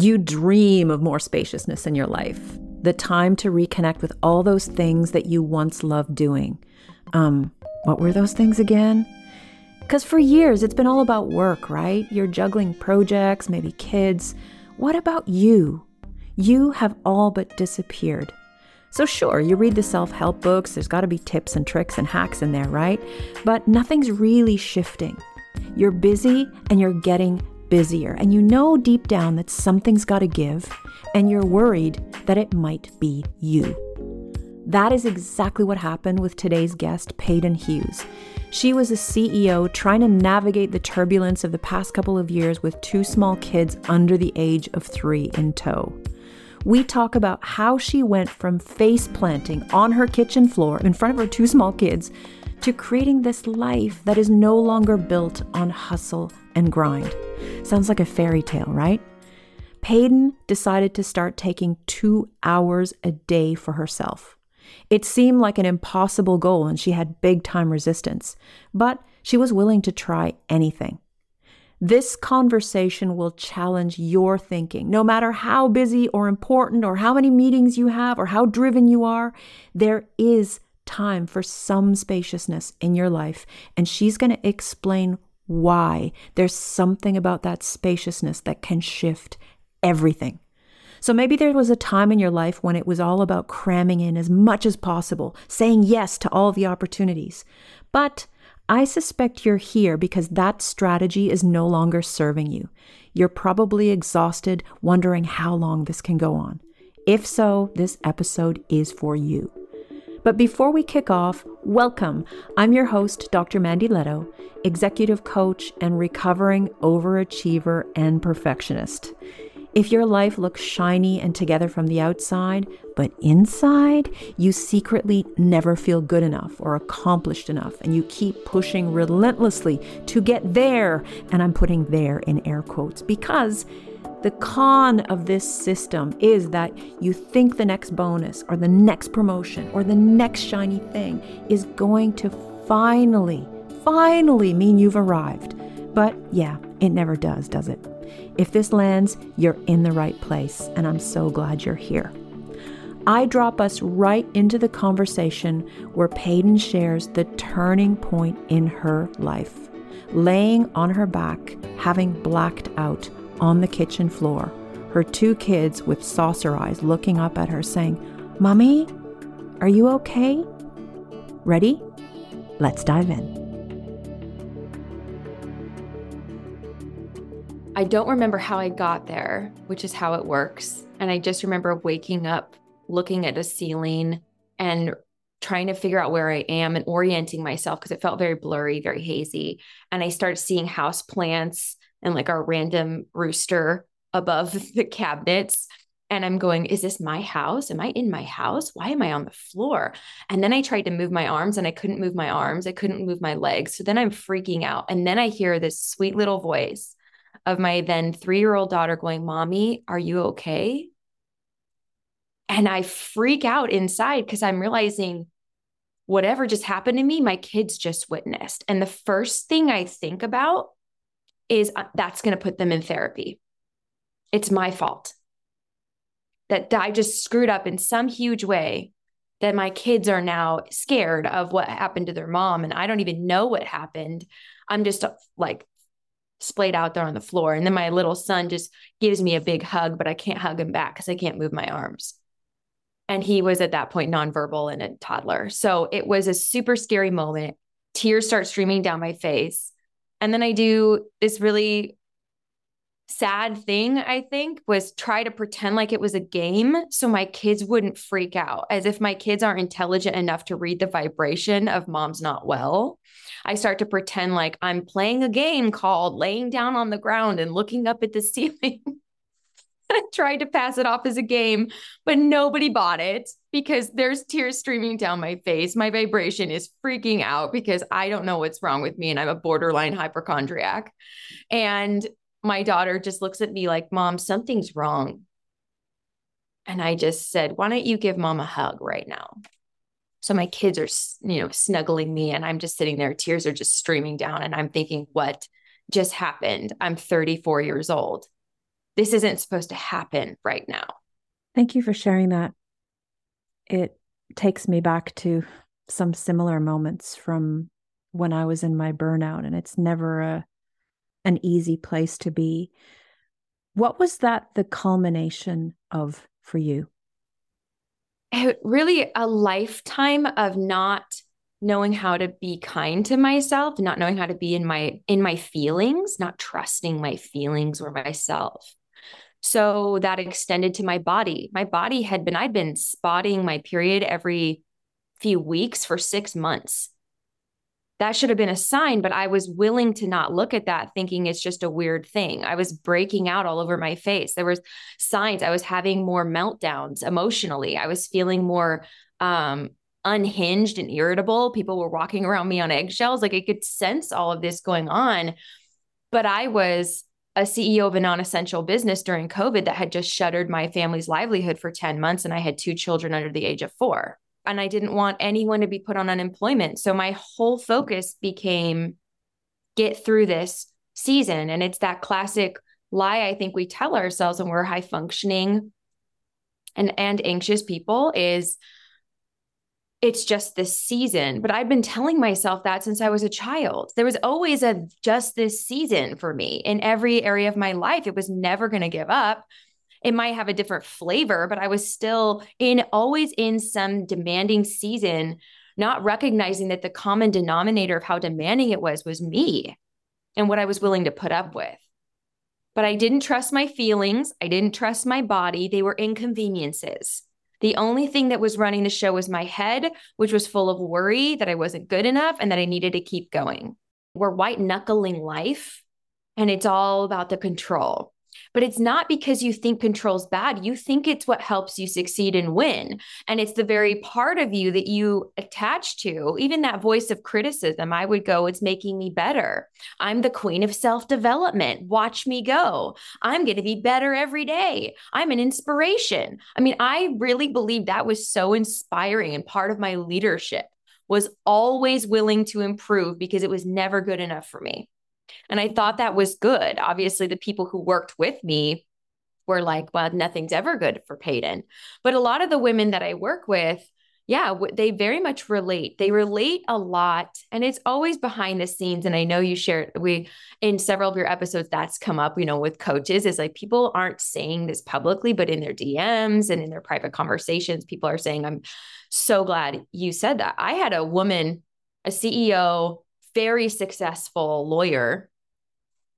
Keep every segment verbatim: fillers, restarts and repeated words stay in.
You dream of more spaciousness in your life, the time to reconnect with all those things that you once loved doing. Um, what were those things again? Because for years, it's been all about work, right? You're juggling projects, maybe kids. What about you? You have all but disappeared. So sure, you read the self-help books. There's got to be tips and tricks and hacks in there, right? But nothing's really shifting. You're busy and you're getting busier. And you know deep down that something's got to give. And you're worried that it might be you. That is exactly what happened with today's guest, Peyton Hughes. She was a C E O trying to navigate the turbulence of the past couple of years with two small kids under the age of three in tow. We talk about how she went from face planting on her kitchen floor in front of her two small kids to creating this life that is no longer built on hustle and grind. Sounds like a fairy tale, right? Peyton decided to start taking two hours a day for herself. It seemed like an impossible goal, and she had big-time resistance, but she was willing to try anything. This conversation will challenge your thinking. No matter how busy or important or how many meetings you have or how driven you are, there is time for some spaciousness in your life, and she's going to explain why there's something about that spaciousness that can shift everything. So maybe there was a time in your life when it was all about cramming in as much as possible, saying yes to all the opportunities. But I suspect you're here because that strategy is no longer serving you. You're probably exhausted, wondering how long this can go on. If so, this episode is for you. But before we kick off, welcome. I'm your host, Doctor Mandy Leto, executive coach and recovering overachiever and perfectionist. If your life looks shiny and together from the outside, but inside, you secretly never feel good enough or accomplished enough, and you keep pushing relentlessly to get there, and I'm putting there in air quotes, because the con of this system is that you think the next bonus or the next promotion or the next shiny thing is going to finally, finally mean you've arrived. But yeah, it never does, does it? If this lands, you're in the right place, and I'm so glad you're here. I drop us right into the conversation where Peyton shares the turning point in her life, laying on her back, having blacked out on the kitchen floor, her two kids with saucer eyes looking up at her saying, "Mommy, are you okay?" Ready? Let's dive in. I don't remember how I got there, which is how it works. And I just remember waking up, looking at a ceiling and trying to figure out where I am and orienting myself because it felt very blurry, very hazy. And I started seeing house plants and like our random rooster above the cabinets. And I'm going, is this my house? Am I in my house? Why am I on the floor? And then I tried to move my arms and I couldn't move my arms. I couldn't move my legs. So then I'm freaking out. And then I hear this sweet little voice of my then three-year-old daughter going, "Mommy, are you okay?" And I freak out inside because I'm realizing whatever just happened to me, my kids just witnessed. And the first thing I think about is uh, that's going to put them in therapy. It's my fault that I just screwed up in some huge way that my kids are now scared of what happened to their mom. And I don't even know what happened. I'm just uh, like, splayed out there on the floor. And then my little son just gives me a big hug, but I can't hug him back because I can't move my arms. And he was at that point nonverbal and a toddler. So it was a super scary moment. Tears start streaming down my face. And then I do this really sad thing, I think, was try to pretend like it was a game so my kids wouldn't freak out, as if my kids aren't intelligent enough to read the vibration of mom's not well. I start to pretend like I'm playing a game called laying down on the ground and looking up at the ceiling. I tried to pass it off as a game, but nobody bought it because there's tears streaming down my face. My vibration is freaking out because I don't know what's wrong with me and I'm a borderline hypochondriac. And my daughter just looks at me like, "Mom, something's wrong." And I just said, "Why don't you give Mom a hug right now?" So my kids are, you know, snuggling me and I'm just sitting there. Tears are just streaming down and I'm thinking, what just happened? I'm thirty-four years old. this isn't supposed to happen right now. Thank you for sharing that. It takes me back to some similar moments from when I was in my burnout, and it's never a, an easy place to be. What was that the culmination of for you? It really a lifetime of not knowing how to be kind to myself, not knowing how to be in my, in my feelings, not trusting my feelings or myself. So that extended to my body. My body had been, I'd been spotting my period every few weeks for six months. That should have been a sign, but I was willing to not look at that, thinking it's just a weird thing. I was breaking out all over my face. There were signs. I was having more meltdowns emotionally. I was feeling more um, unhinged and irritable. People were walking around me on eggshells. Like I could sense all of this going on, but I was a C E O of a non-essential business during COVID that had just shuttered my family's livelihood for ten months. And I had two children under the age of four. And I didn't want anyone to be put on unemployment. So my whole focus became get through this season. And it's that classic lie I think we tell ourselves when we're high functioning and, and anxious people is it's just this season. But I've been telling myself that since I was a child. There was always a just this season for me in every area of my life. It was never going to give up. It might have a different flavor, but I was still in always in some demanding season, not recognizing that the common denominator of how demanding it was, was me and what I was willing to put up with. But I didn't trust my feelings. I didn't trust my body. They were inconveniences. The only thing that was running the show was my head, which was full of worry that I wasn't good enough and that I needed to keep going. We're white knuckling life, and it's all about the control. But it's not because you think control's bad. You think it's what helps you succeed and win. And it's the very part of you that you attach to, even that voice of criticism. I would go, it's making me better. I'm the queen of self-development. Watch me go. I'm going to be better every day. I'm an inspiration. I mean, I really believe that was so inspiring. And part of my leadership was always willing to improve because it was never good enough for me. And I thought that was good. Obviously, the people who worked with me were like, well, nothing's ever good for Peyton. But a lot of the women that I work with, yeah, they very much relate. They relate a lot. And it's always behind the scenes. And I know you shared, we, in several of your episodes, that's come up, you know, with coaches is like, people aren't saying this publicly, but in their D Ms and in their private conversations, people are saying, I'm so glad you said that. I had a woman, a C E O, very successful lawyer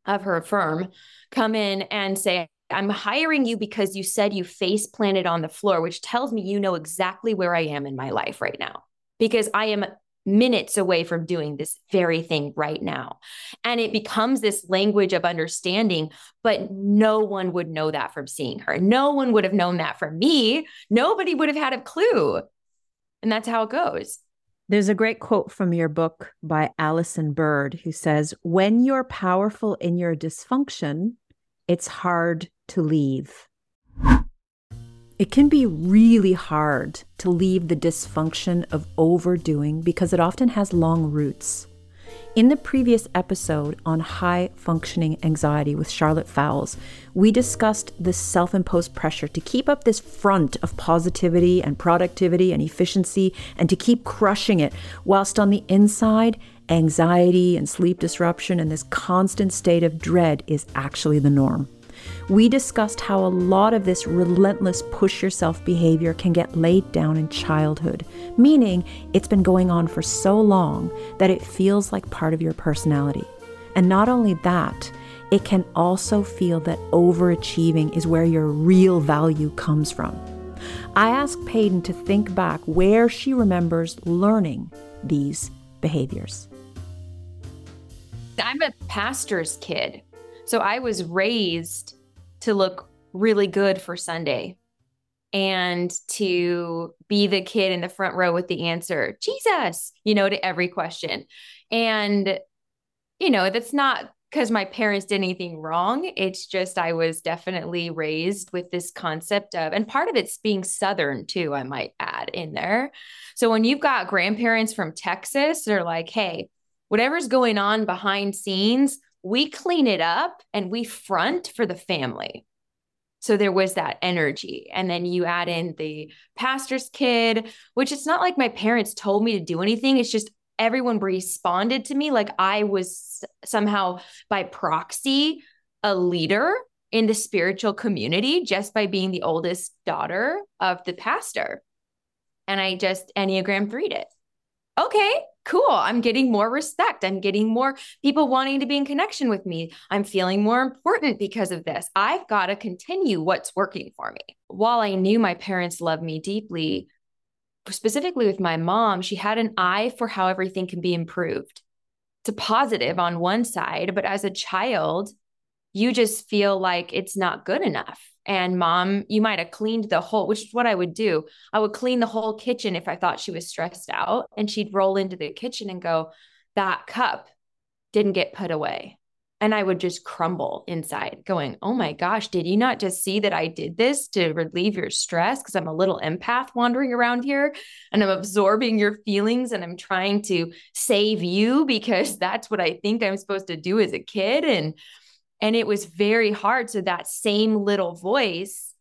of her firm come in and say, I'm hiring you because you said you face planted on the floor, which tells me, you know, exactly where I am in my life right now, because I am minutes away from doing this very thing right now. And it becomes this language of understanding, but no one would know that from seeing her. No one would have known that from me. Nobody would have had a clue. And that's how it goes. There's a great quote from your book by Allison Bird, who says, when you're powerful in your dysfunction, it's hard to leave. It can be really hard to leave the dysfunction of overdoing because it often has long roots. In the previous episode on high-functioning anxiety with Charlotte Fowles, we discussed the self-imposed pressure to keep up this front of positivity and productivity and efficiency and to keep crushing it, whilst on the inside, anxiety and sleep disruption and this constant state of dread is actually the norm. We discussed how a lot of this relentless push-yourself behavior can get laid down in childhood, meaning it's been going on for so long that it feels like part of your personality. And not only that, it can also feel that overachieving is where your real value comes from. I asked Peyton to think back where she remembers learning these behaviors. I'm a pastor's kid. So I was raised to look really good for Sunday and to be the kid in the front row with the answer, Jesus, you know, to every question. And, you know, that's not because my parents did anything wrong. It's just, I was definitely raised with this concept of, and part of it's being Southern too, I might add in there. So when you've got grandparents from Texas, they're like, hey, whatever's going on behind scenes, we clean it up and we front for the family. So there was that energy. And then you add in the pastor's kid, which it's not like my parents told me to do anything. It's just everyone responded to me like I was somehow by proxy a leader in the spiritual community just by being the oldest daughter of the pastor. And I just Enneagram three'd it. Okay, cool. I'm getting more respect. I'm getting more people wanting to be in connection with me. I'm feeling more important because of this. I've got to continue what's working for me. While I knew my parents loved me deeply, specifically with my mom, she had an eye for how everything can be improved. It's a positive on one side, but as a child, you just feel like it's not good enough. And mom, you might have cleaned the whole, which is what I would do. I would clean the whole kitchen if I thought she was stressed out, and she'd roll into the kitchen and go, that cup didn't get put away. And I would just crumble inside going, oh my gosh, did you not just see that I did this to relieve your stress? Because I'm a little empath wandering around here and I'm absorbing your feelings and I'm trying to save you because that's what I think I'm supposed to do as a kid. And And it was very hard. So that same little voice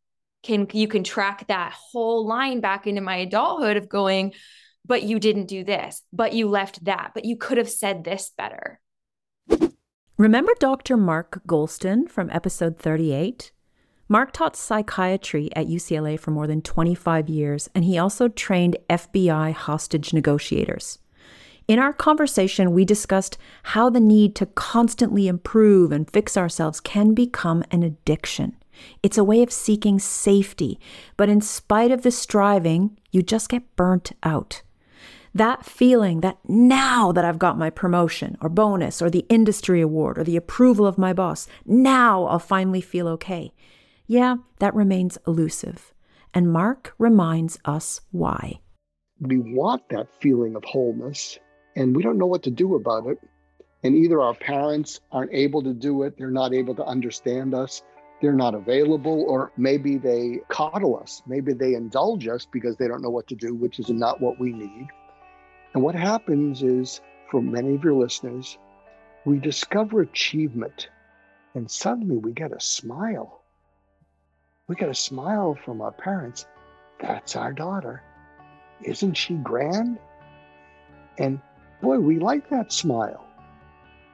can, you can track that whole line back into my adulthood of going, but you didn't do this, but you left that, but you could have said this better. Remember Doctor Mark Golston from episode thirty-eight? Mark taught psychiatry at U C L A for more than twenty-five years, and he also trained F B I hostage negotiators. In our conversation, we discussed how the need to constantly improve and fix ourselves can become an addiction. It's a way of seeking safety, but in spite of the striving, you just get burnt out. That feeling that now that I've got my promotion or bonus or the industry award or the approval of my boss, now I'll finally feel okay. Yeah, that remains elusive. And Mark reminds us why. We want that feeling of wholeness. And we don't know what to do about it. And either our parents aren't able to do it, they're not able to understand us, they're not available, or maybe they coddle us, maybe they indulge us because they don't know what to do, which is not what we need. And what happens is, for many of your listeners, we discover achievement, and suddenly we get a smile. We get a smile from our parents. That's our daughter. Isn't she grand? And boy, we like that smile.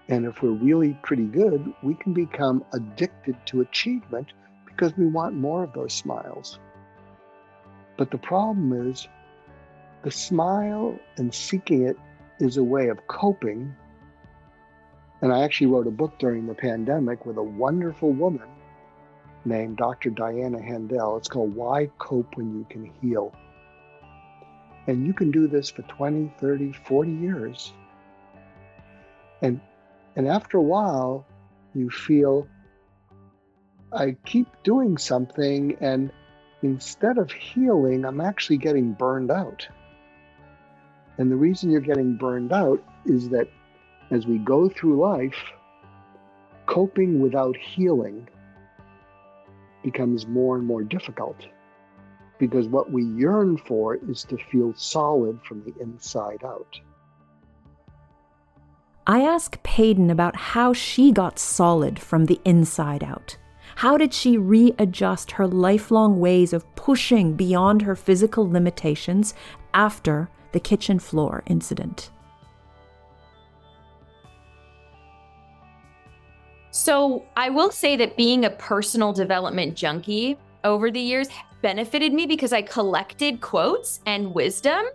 And if we're really pretty good, we can become addicted to achievement because we want more of those smiles. But the problem is the smile and seeking it is a way of coping. And I actually wrote a book during the pandemic with a wonderful woman named Doctor Diana Handel. It's called Why Cope When You Can Heal? And you can do this for twenty, thirty, forty years. And and after a while, you feel, I keep doing something, and instead of healing, I'm actually getting burned out. And the reason you're getting burned out is that as we go through life, coping without healing becomes more and more difficult. Because what we yearn for is to feel solid from the inside out. I asked Peyton about how she got solid from the inside out. How did she readjust her lifelong ways of pushing beyond her physical limitations after the kitchen floor incident? So I will say that being a personal development junkie over the years benefited me because I collected quotes and wisdom,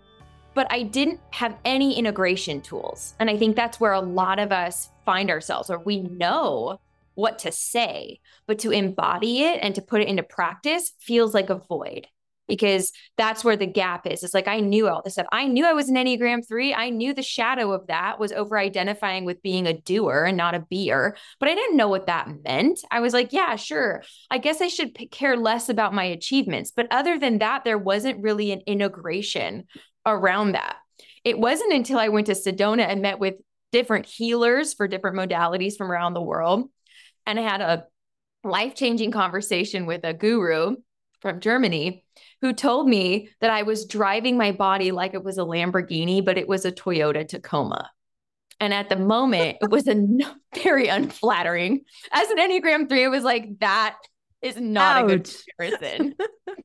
but I didn't have any integration tools. And I think that's where a lot of us find ourselves, or we know what to say, but to embody it and to put it into practice feels like a void, because that's where the gap is. It's like, I knew all this stuff. I knew I was an Enneagram three. I knew the shadow of that was over-identifying with being a doer and not a beer, but I didn't know what that meant. I was like, yeah, sure. I guess I should p- care less about my achievements. But other than that, there wasn't really an integration around that. It wasn't until I went to Sedona and met with different healers for different modalities from around the world. And I had a life-changing conversation with a guru from Germany, who told me that I was driving my body like it was a Lamborghini, but it was a Toyota Tacoma. And at the moment, it was a very unflattering. As an Enneagram three, it was like, that is not Ouch. a good comparison.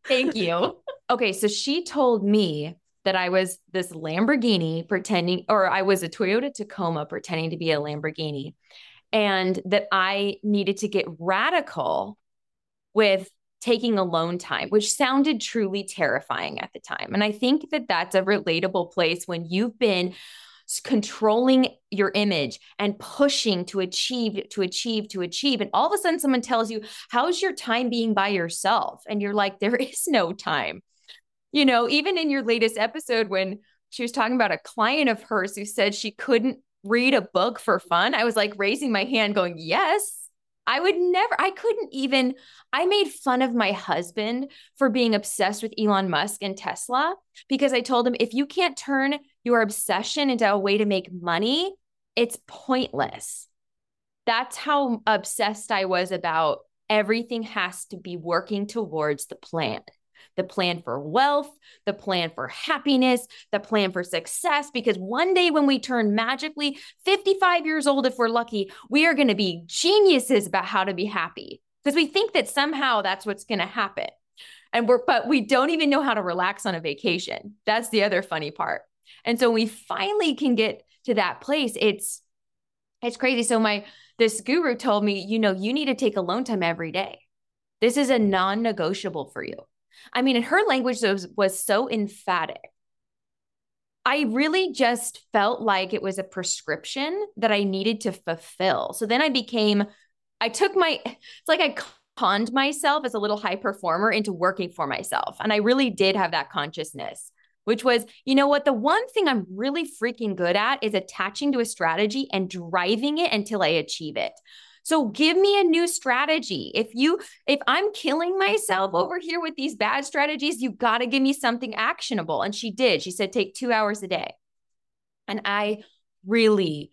Thank you. Okay. So she told me that I was this Lamborghini pretending, or I was a Toyota Tacoma pretending to be a Lamborghini, and that I needed to get radical with taking alone time, which sounded truly terrifying at the time. And I think that that's a relatable place when you've been controlling your image and pushing to achieve, to achieve, to achieve. And all of a sudden someone tells you, how's your time being by yourself? And you're like, there is no time. You know, even in your latest episode, when she was talking about a client of hers who said she couldn't read a book for fun, I was like raising my hand going, yes, I would never, I couldn't even, I made fun of my husband for being obsessed with Elon Musk and Tesla, because I told him, if you can't turn your obsession into a way to make money, it's pointless. That's how obsessed I was about everything has to be working towards the plan, the plan for wealth, the plan for happiness, the plan for success. Because one day when we turn magically fifty-five years old, if we're lucky, we are going to be geniuses about how to be happy, because we think that somehow that's what's going to happen. And we're, but we don't even know how to relax on a vacation. That's the other funny part. And so we finally can get to that place. It's, it's crazy. So my, this guru told me, you know, you need to take alone time every day. This is a non-negotiable for you. I mean, in her language was, was so emphatic. I really just felt like it was a prescription that I needed to fulfill. So then I became, I took my, it's like I conned myself as a little high performer into working for myself. And I really did have that consciousness, which was, you know what, the one thing I'm really freaking good at is attaching to a strategy and driving it until I achieve it. So give me a new strategy. If you, if I'm killing myself over here with these bad strategies, you got to give me something actionable. And she did. She said, take two hours a day. And I really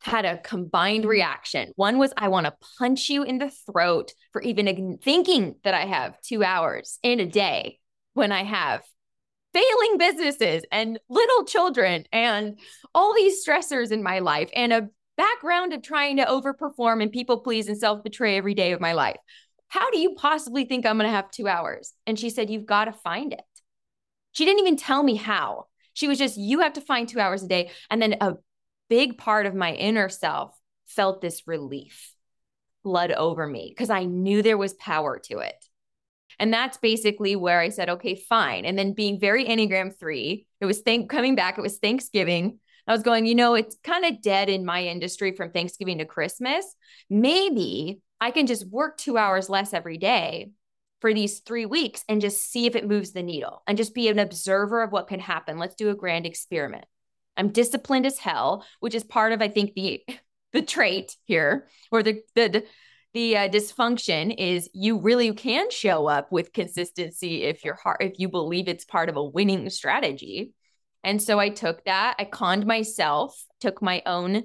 had a combined reaction. One was, I want to punch you in the throat for even thinking that I have two hours in a day when I have failing businesses and little children and all these stressors in my life and a background of trying to overperform and people please and self-betray every day of my life. How do you possibly think I'm going to have two hours? And she said, you've got to find it. She didn't even tell me how. She was just, you have to find two hours a day. And then a big part of my inner self felt this relief flood over me because I knew there was power to it. And that's basically where I said, okay, fine. And then being very Enneagram three, it was thank- coming back, it was Thanksgiving. I was going, you know, it's kind of dead in my industry from Thanksgiving to Christmas. Maybe I can just work two hours less every day for these three weeks and just see if it moves the needle and just be an observer of what can happen. Let's do a grand experiment. I'm disciplined as hell, which is part of, I think, the the trait here, or the the the, the uh, dysfunction is you really can show up with consistency if your heart, if you believe it's part of a winning strategy. And so I took that, I conned myself, took my own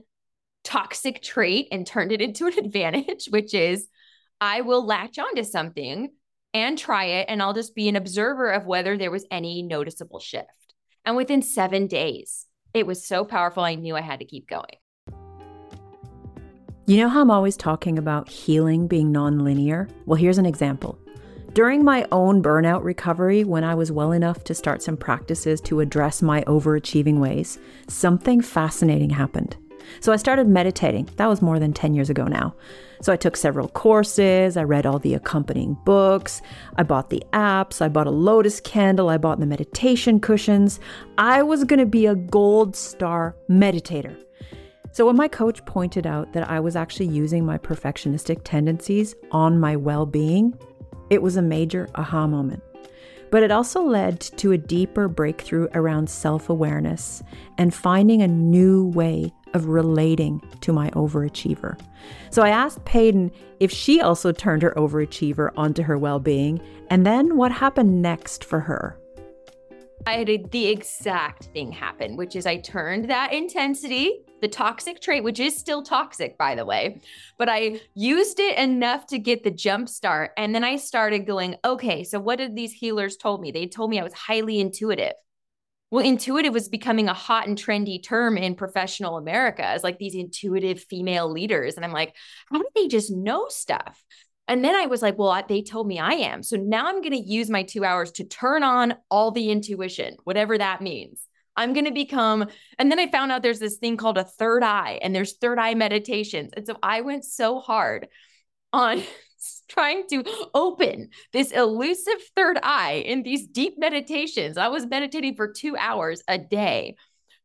toxic trait and turned it into an advantage, which is I will latch onto something and try it. And I'll just be an observer of whether there was any noticeable shift. And within seven days, it was so powerful. I knew I had to keep going. You know how I'm always talking about healing being nonlinear? Well, here's an example. During my own burnout recovery, when I was well enough to start some practices to address my overachieving ways, something fascinating happened. So I started meditating. That was more than ten years ago now. So I took several courses. I read all the accompanying books. I bought the apps. I bought a lotus candle. I bought the meditation cushions. I was going to be a gold star meditator. So when my coach pointed out that I was actually using my perfectionistic tendencies on my well-being, it was a major aha moment, but it also led to a deeper breakthrough around self-awareness and finding a new way of relating to my overachiever. So I asked Peyton if she also turned her overachiever onto her well-being, and then what happened next for her? I did the exact thing happen, which is I turned that intensity, the toxic trait, which is still toxic, by the way, but I used it enough to get the jump start. And then I started going, okay, so what did these healers told me? They told me I was highly intuitive. Well, intuitive was becoming a hot and trendy term in professional America as like these intuitive female leaders. And I'm like, how do they just know stuff? And then I was like, well, they told me I am. So now I'm going to use my two hours to turn on all the intuition, whatever that means. I'm going to become, and then I found out there's this thing called a third eye, and there's third eye meditations. And so I went so hard on trying to open this elusive third eye in these deep meditations. I was meditating for two hours a day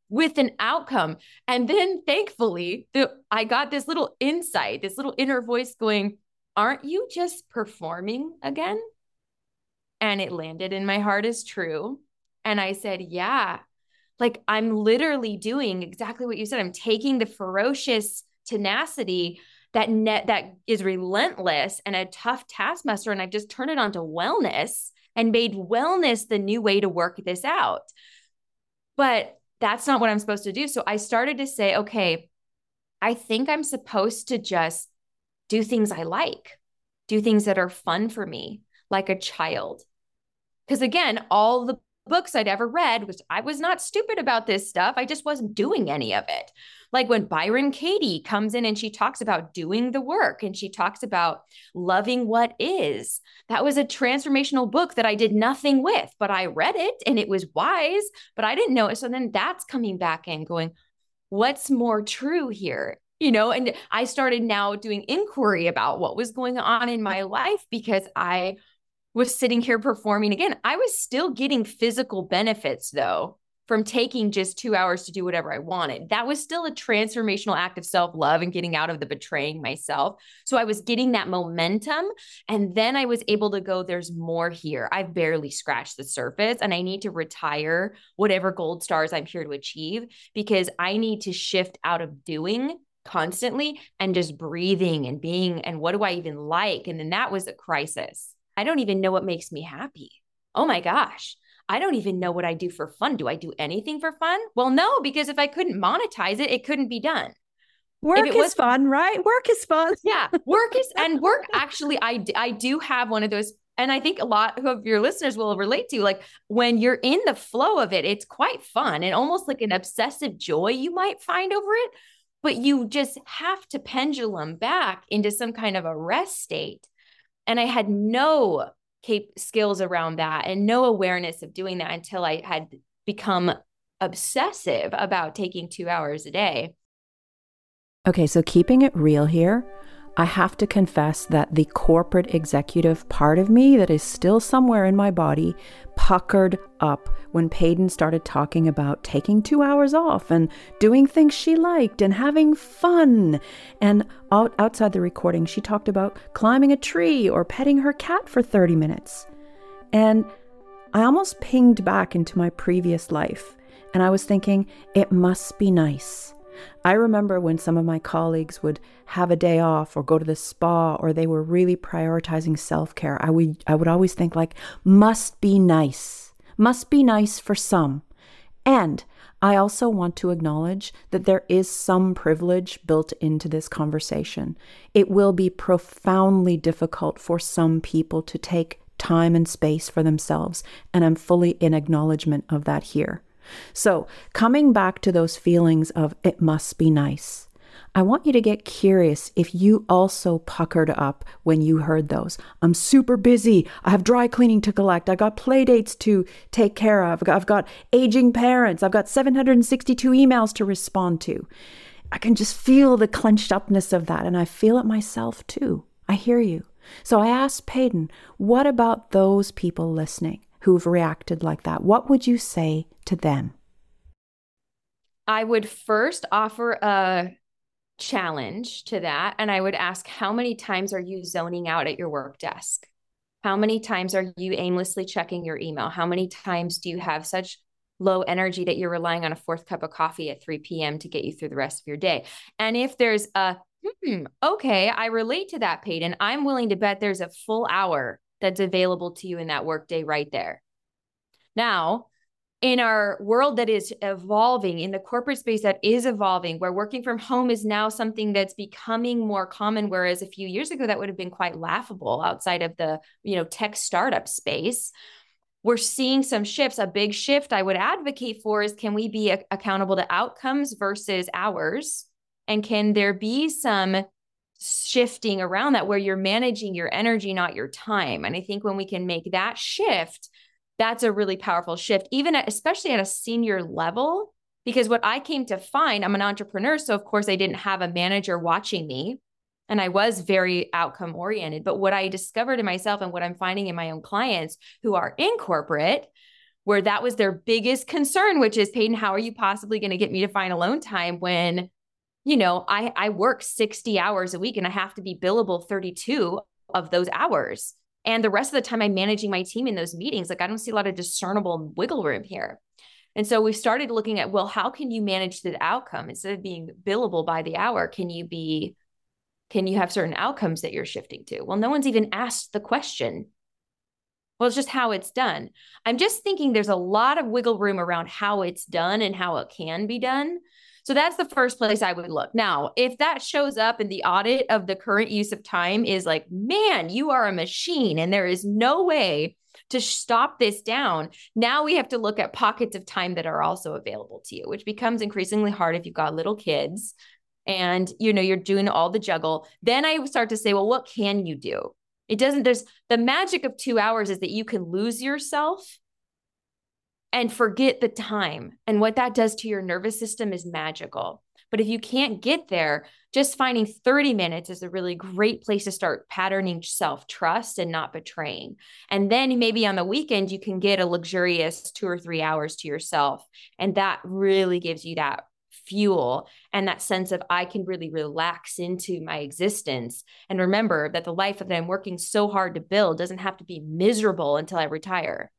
with an outcome. And then thankfully, the, I got this little insight, this little inner voice going, aren't you just performing again? And it landed in my heart as true. And I said, yeah, like I'm literally doing exactly what you said. I'm taking the ferocious tenacity that net that is relentless and a tough taskmaster, and I've just turned it onto wellness and made wellness the new way to work this out. But that's not what I'm supposed to do. So I started to say, okay, I think I'm supposed to just do things I like, do things that are fun for me, like a child. Because again, all the books I'd ever read was, I was not stupid about this stuff. I just wasn't doing any of it. Like when Byron Katie comes in and she talks about doing the work and she talks about loving what is, that was a transformational book that I did nothing with, but I read it and it was wise, but I didn't know it. So then that's coming back in going, what's more true here? You know, and I started now doing inquiry about what was going on in my life because I was sitting here performing again. I was still getting physical benefits though, from taking just two hours to do whatever I wanted. That was still a transformational act of self-love and getting out of the betraying myself. So I was getting that momentum. And then I was able to go, there's more here. I've barely scratched the surface and I need to retire whatever gold stars I'm here to achieve because I need to shift out of doing constantly and just breathing and being, and what do I even like? And then that was a crisis. I don't even know what makes me happy. Oh my gosh. I don't even know what I do for fun. Do I do anything for fun? Well, no, because if I couldn't monetize it, it couldn't be done. Work is was, fun, right? Work is fun. Yeah. Work is, and work actually, I, I do have one of those. And I think a lot of your listeners will relate to, like when you're in the flow of it, it's quite fun and almost like an obsessive joy you might find over it, but you just have to pendulum back into some kind of a rest state. And I had no Cap- skills around that and no awareness of doing that until I had become obsessive about taking two hours a day. Okay, so keeping it real here, I have to confess that the corporate executive part of me that is still somewhere in my body puckered up when Peyton started talking about taking two hours off and doing things she liked and having fun. And out, outside the recording, she talked about climbing a tree or petting her cat for thirty minutes. And I almost pinged back into my previous life. And I was thinking, it must be nice. I remember when some of my colleagues would have a day off or go to the spa or they were really prioritizing self-care, I would I would always think like, must be nice, must be nice for some. And I also want to acknowledge that there is some privilege built into this conversation. It will be profoundly difficult for some people to take time and space for themselves, and I'm fully in acknowledgement of that here. So coming back to those feelings of it must be nice, I want you to get curious if you also puckered up when you heard those. I'm super busy. I have dry cleaning to collect. I got play dates to take care of. I've got aging parents. I've got seven hundred sixty-two emails to respond to. I can just feel the clenched upness of that. And I feel it myself too. I hear you. So I asked Peyton, what about those people listening who've reacted like that? What would you say to them? I would first offer a challenge to that. And I would ask, how many times are you zoning out at your work desk? How many times are you aimlessly checking your email? How many times do you have such low energy that you're relying on a fourth cup of coffee at three p.m. to get you through the rest of your day? And if there's a, hmm, okay, I relate to that, Peyton, I'm willing to bet there's a full hour that's available to you in that workday right there. Now, in our world that is evolving, in the corporate space that is evolving, where working from home is now something that's becoming more common, whereas a few years ago, that would have been quite laughable outside of the, you know, tech startup space. We're seeing some shifts. A big shift I would advocate for is, can we be a- accountable to outcomes versus hours? And can there be some shifting around that, where you're managing your energy, not your time. And I think when we can make that shift, that's a really powerful shift, even at, especially at a senior level, because what I came to find, I'm an entrepreneur. So of course I didn't have a manager watching me and I was very outcome oriented, but what I discovered in myself and what I'm finding in my own clients who are in corporate, where that was their biggest concern, which is, Peyton, how are you possibly going to get me to find alone time when, you know, I, I work sixty hours a week and I have to be billable thirty-two of those hours. And the rest of the time I'm managing my team in those meetings. Like, I don't see a lot of discernible wiggle room here. And so we started looking at, well, how can you manage the outcome? Instead of being billable by the hour, can you be, can you have certain outcomes that you're shifting to? Well, no one's even asked the question. Well, it's just how it's done. I'm just thinking there's a lot of wiggle room around how it's done and how it can be done. So that's the first place I would look. Now, if that shows up in the audit of the current use of time is like, man, you are a machine and there is no way to stop this down. Now we have to look at pockets of time that are also available to you, which becomes increasingly hard if you've got little kids and, you know, you're doing all the juggle. Then I start to say, well, what can you do? It doesn't, there's the magic of two hours is that you can lose yourself and forget the time. And what that does to your nervous system is magical. But if you can't get there, just finding thirty minutes is a really great place to start patterning self-trust and not betraying. And then maybe on the weekend, you can get a luxurious two or three hours to yourself. And that really gives you that fuel and that sense of, I can really relax into my existence. And remember that the life that I'm working so hard to build doesn't have to be miserable until I retire.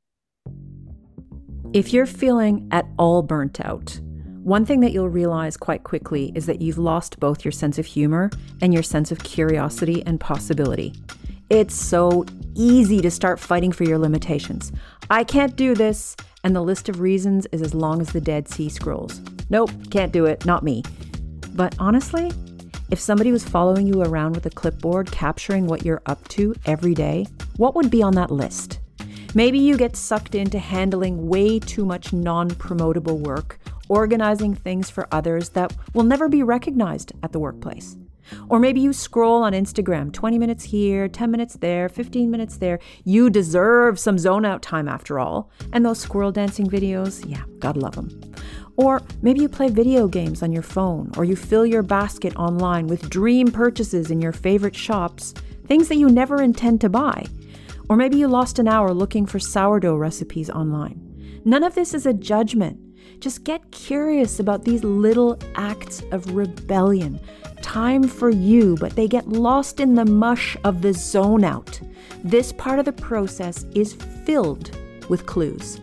If you're feeling at all burnt out, one thing that you'll realize quite quickly is that you've lost both your sense of humor and your sense of curiosity and possibility. It's so easy to start fighting for your limitations. I can't do this, and the list of reasons is as long as the Dead Sea Scrolls. Nope, can't do it, not me. But honestly, if somebody was following you around with a clipboard capturing what you're up to every day, what would be on that list? Maybe you get sucked into handling way too much non-promotable work, organizing things for others that will never be recognized at the workplace. Or maybe you scroll on Instagram, twenty minutes here, ten minutes there, fifteen minutes there. You deserve some zone out time after all. And those squirrel dancing videos, yeah, gotta love them. Or maybe you play video games on your phone, or you fill your basket online with dream purchases in your favorite shops, things that you never intend to buy. Or maybe you lost an hour looking for sourdough recipes online. None of this is a judgment. Just get curious about these little acts of rebellion. Time for you, but they get lost in the mush of the zone out. This part of the process is filled with clues.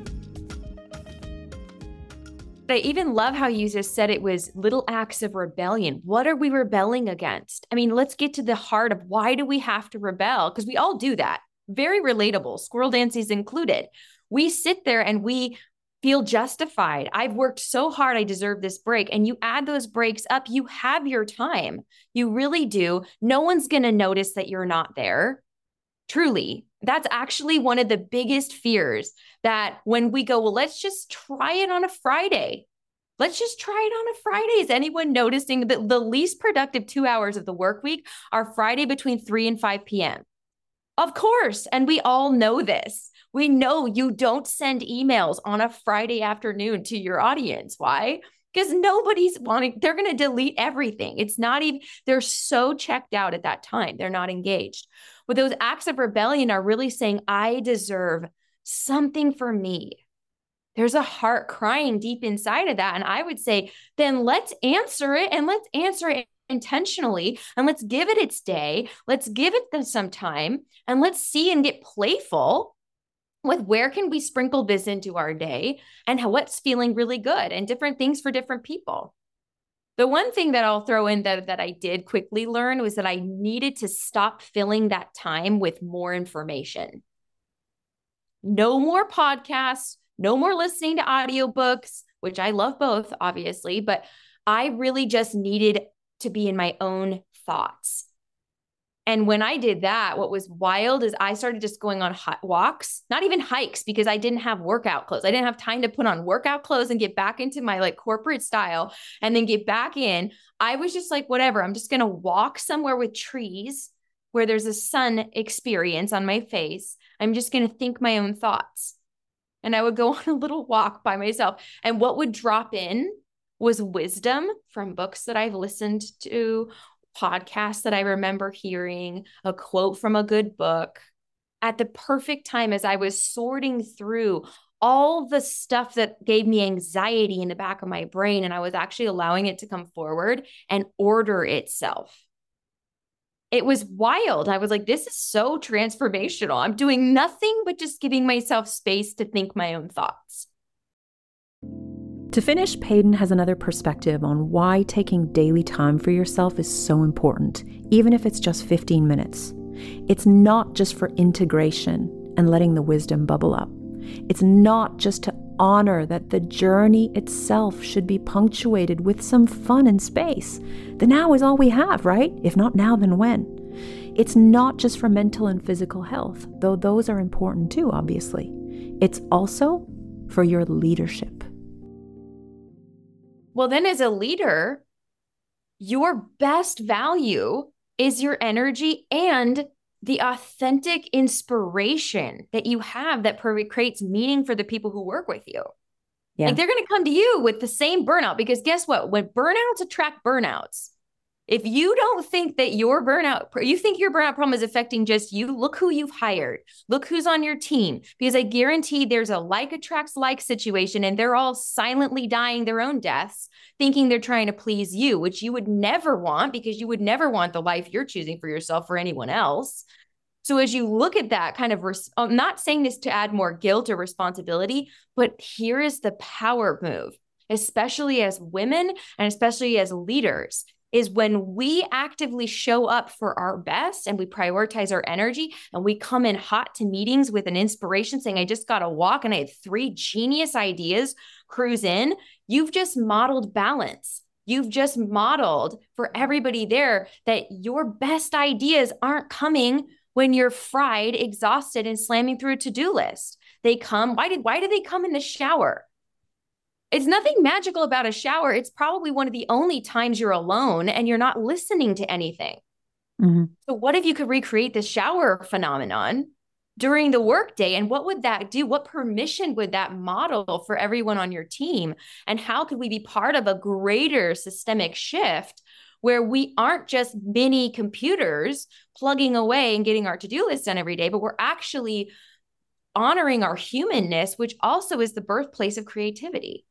I even love how you just said it was little acts of rebellion. What are we rebelling against? I mean, let's get to the heart of why do we have to rebel? Because we all do that. Very relatable. Squirrel dances included. We sit there and we feel justified. I've worked so hard. I deserve this break. And you add those breaks up, you have your time. You really do. No one's going to notice that you're not there. Truly. That's actually one of the biggest fears, that when we go, well, let's just try it on a Friday. Let's just try it on a Friday. Is anyone noticing that the least productive two hours of the work week are Friday between three and five p.m.? Of course. And we all know this. We know you don't send emails on a Friday afternoon to your audience. Why? Because nobody's wanting, they're going to delete everything. It's not even, they're so checked out at that time. They're not engaged. But those acts of rebellion are really saying, I deserve something for me. There's a heart crying deep inside of that. And I would say, then let's answer it and let's answer it intentionally. And let's give it its day. Let's give it some time and let's see and get playful with where can we sprinkle this into our day and how, what's feeling really good, and different things for different people. The one thing that I'll throw in that, that I did quickly learn was that I needed to stop filling that time with more information. No more podcasts, no more listening to audiobooks, which I love both, obviously, but I really just needed to be in my own thoughts. And when I did that, what was wild is I started just going on hot walks, not even hikes, because I didn't have workout clothes. I didn't have time to put on workout clothes and get back into my like corporate style and then get back in. I was just like, whatever, I'm just going to walk somewhere with trees where there's a sun experience on my face. I'm just going to think my own thoughts. And I would go on a little walk by myself. And what would drop in was wisdom from books that I've listened to, podcasts that I remember hearing, a quote from a good book at the perfect time as I was sorting through all the stuff that gave me anxiety in the back of my brain. And I was actually allowing it to come forward and order itself. It was wild. I was like, this is so transformational. I'm doing nothing but just giving myself space to think my own thoughts. To finish, Peyton has another perspective on why taking daily time for yourself is so important, even if it's just fifteen minutes. It's not just for integration and letting the wisdom bubble up. It's not just to honor that the journey itself should be punctuated with some fun and space. The now is all we have, right? If not now, then when? It's not just for mental and physical health, though those are important too, obviously. It's also for your leadership. Well, then as a leader, your best value is your energy and the authentic inspiration that you have that creates meaning for the people who work with you. Yeah. Like they're going to come to you with the same burnout, because guess what? When burnouts attract burnouts, if you don't think that your burnout, you think your burnout problem is affecting just you, look who you've hired, look who's on your team, because I guarantee there's a like attracts like situation and they're all silently dying their own deaths, thinking they're trying to please you, which you would never want, because you would never want the life you're choosing for yourself or anyone else. So as you look at that kind of, res- I'm not saying this to add more guilt or responsibility, but here is the power move, especially as women and especially as leaders, is when we actively show up for our best and we prioritize our energy and we come in hot to meetings with an inspiration saying, I just got a walk and I had three genius ideas cruise in. You've just modeled balance. You've just modeled for everybody there that your best ideas aren't coming when you're fried, exhausted, and slamming through a to-do list. They come, why did, why do they come in the shower? It's nothing magical about a shower. It's probably one of the only times you're alone and you're not listening to anything. Mm-hmm. So what if you could recreate the shower phenomenon during the workday? And what would that do? What permission would that model for everyone on your team? And how could we be part of a greater systemic shift where we aren't just mini computers plugging away and getting our to-do list done every day, but we're actually honoring our humanness, which also is the birthplace of creativity.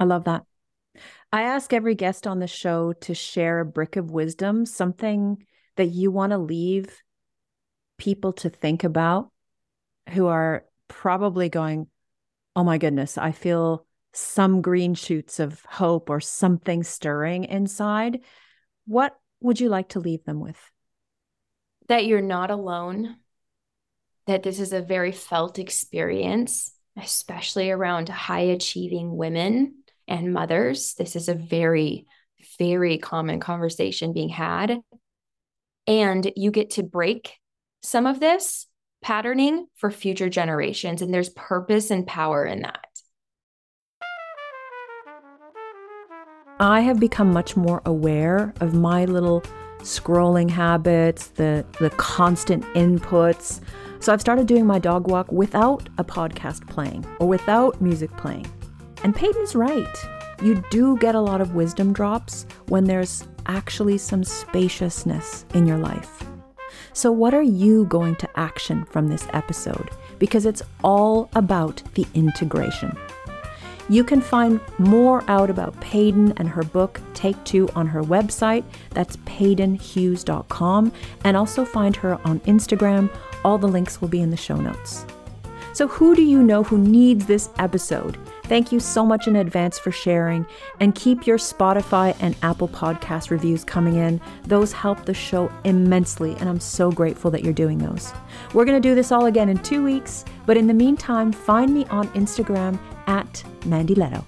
I love that. I ask every guest on the show to share a brick of wisdom, something that you want to leave people to think about who are probably going, oh my goodness, I feel some green shoots of hope or something stirring inside. What would you like to leave them with? That you're not alone, that this is a very felt experience, especially around high achieving women and mothers. This is a very, very common conversation being had. And you get to break some of this patterning for future generations. And there's purpose and power in that. I have become much more aware of my little scrolling habits, the, the constant inputs. So I've started doing my dog walk without a podcast playing or without music playing. And Peyton's right. You do get a lot of wisdom drops when there's actually some spaciousness in your life. So what are you going to action from this episode? Because it's all about the integration. You can find more out about Peyton and her book, Take Two, on her website. That's peyton hughes dot com. And also find her on Instagram. All the links will be in the show notes. So who do you know who needs this episode? Thank you so much in advance for sharing, and keep your Spotify and Apple Podcast reviews coming in. Those help the show immensely, and I'm so grateful that you're doing those. We're going to do this all again in two weeks, but in the meantime, find me on Instagram at Mandy Leto.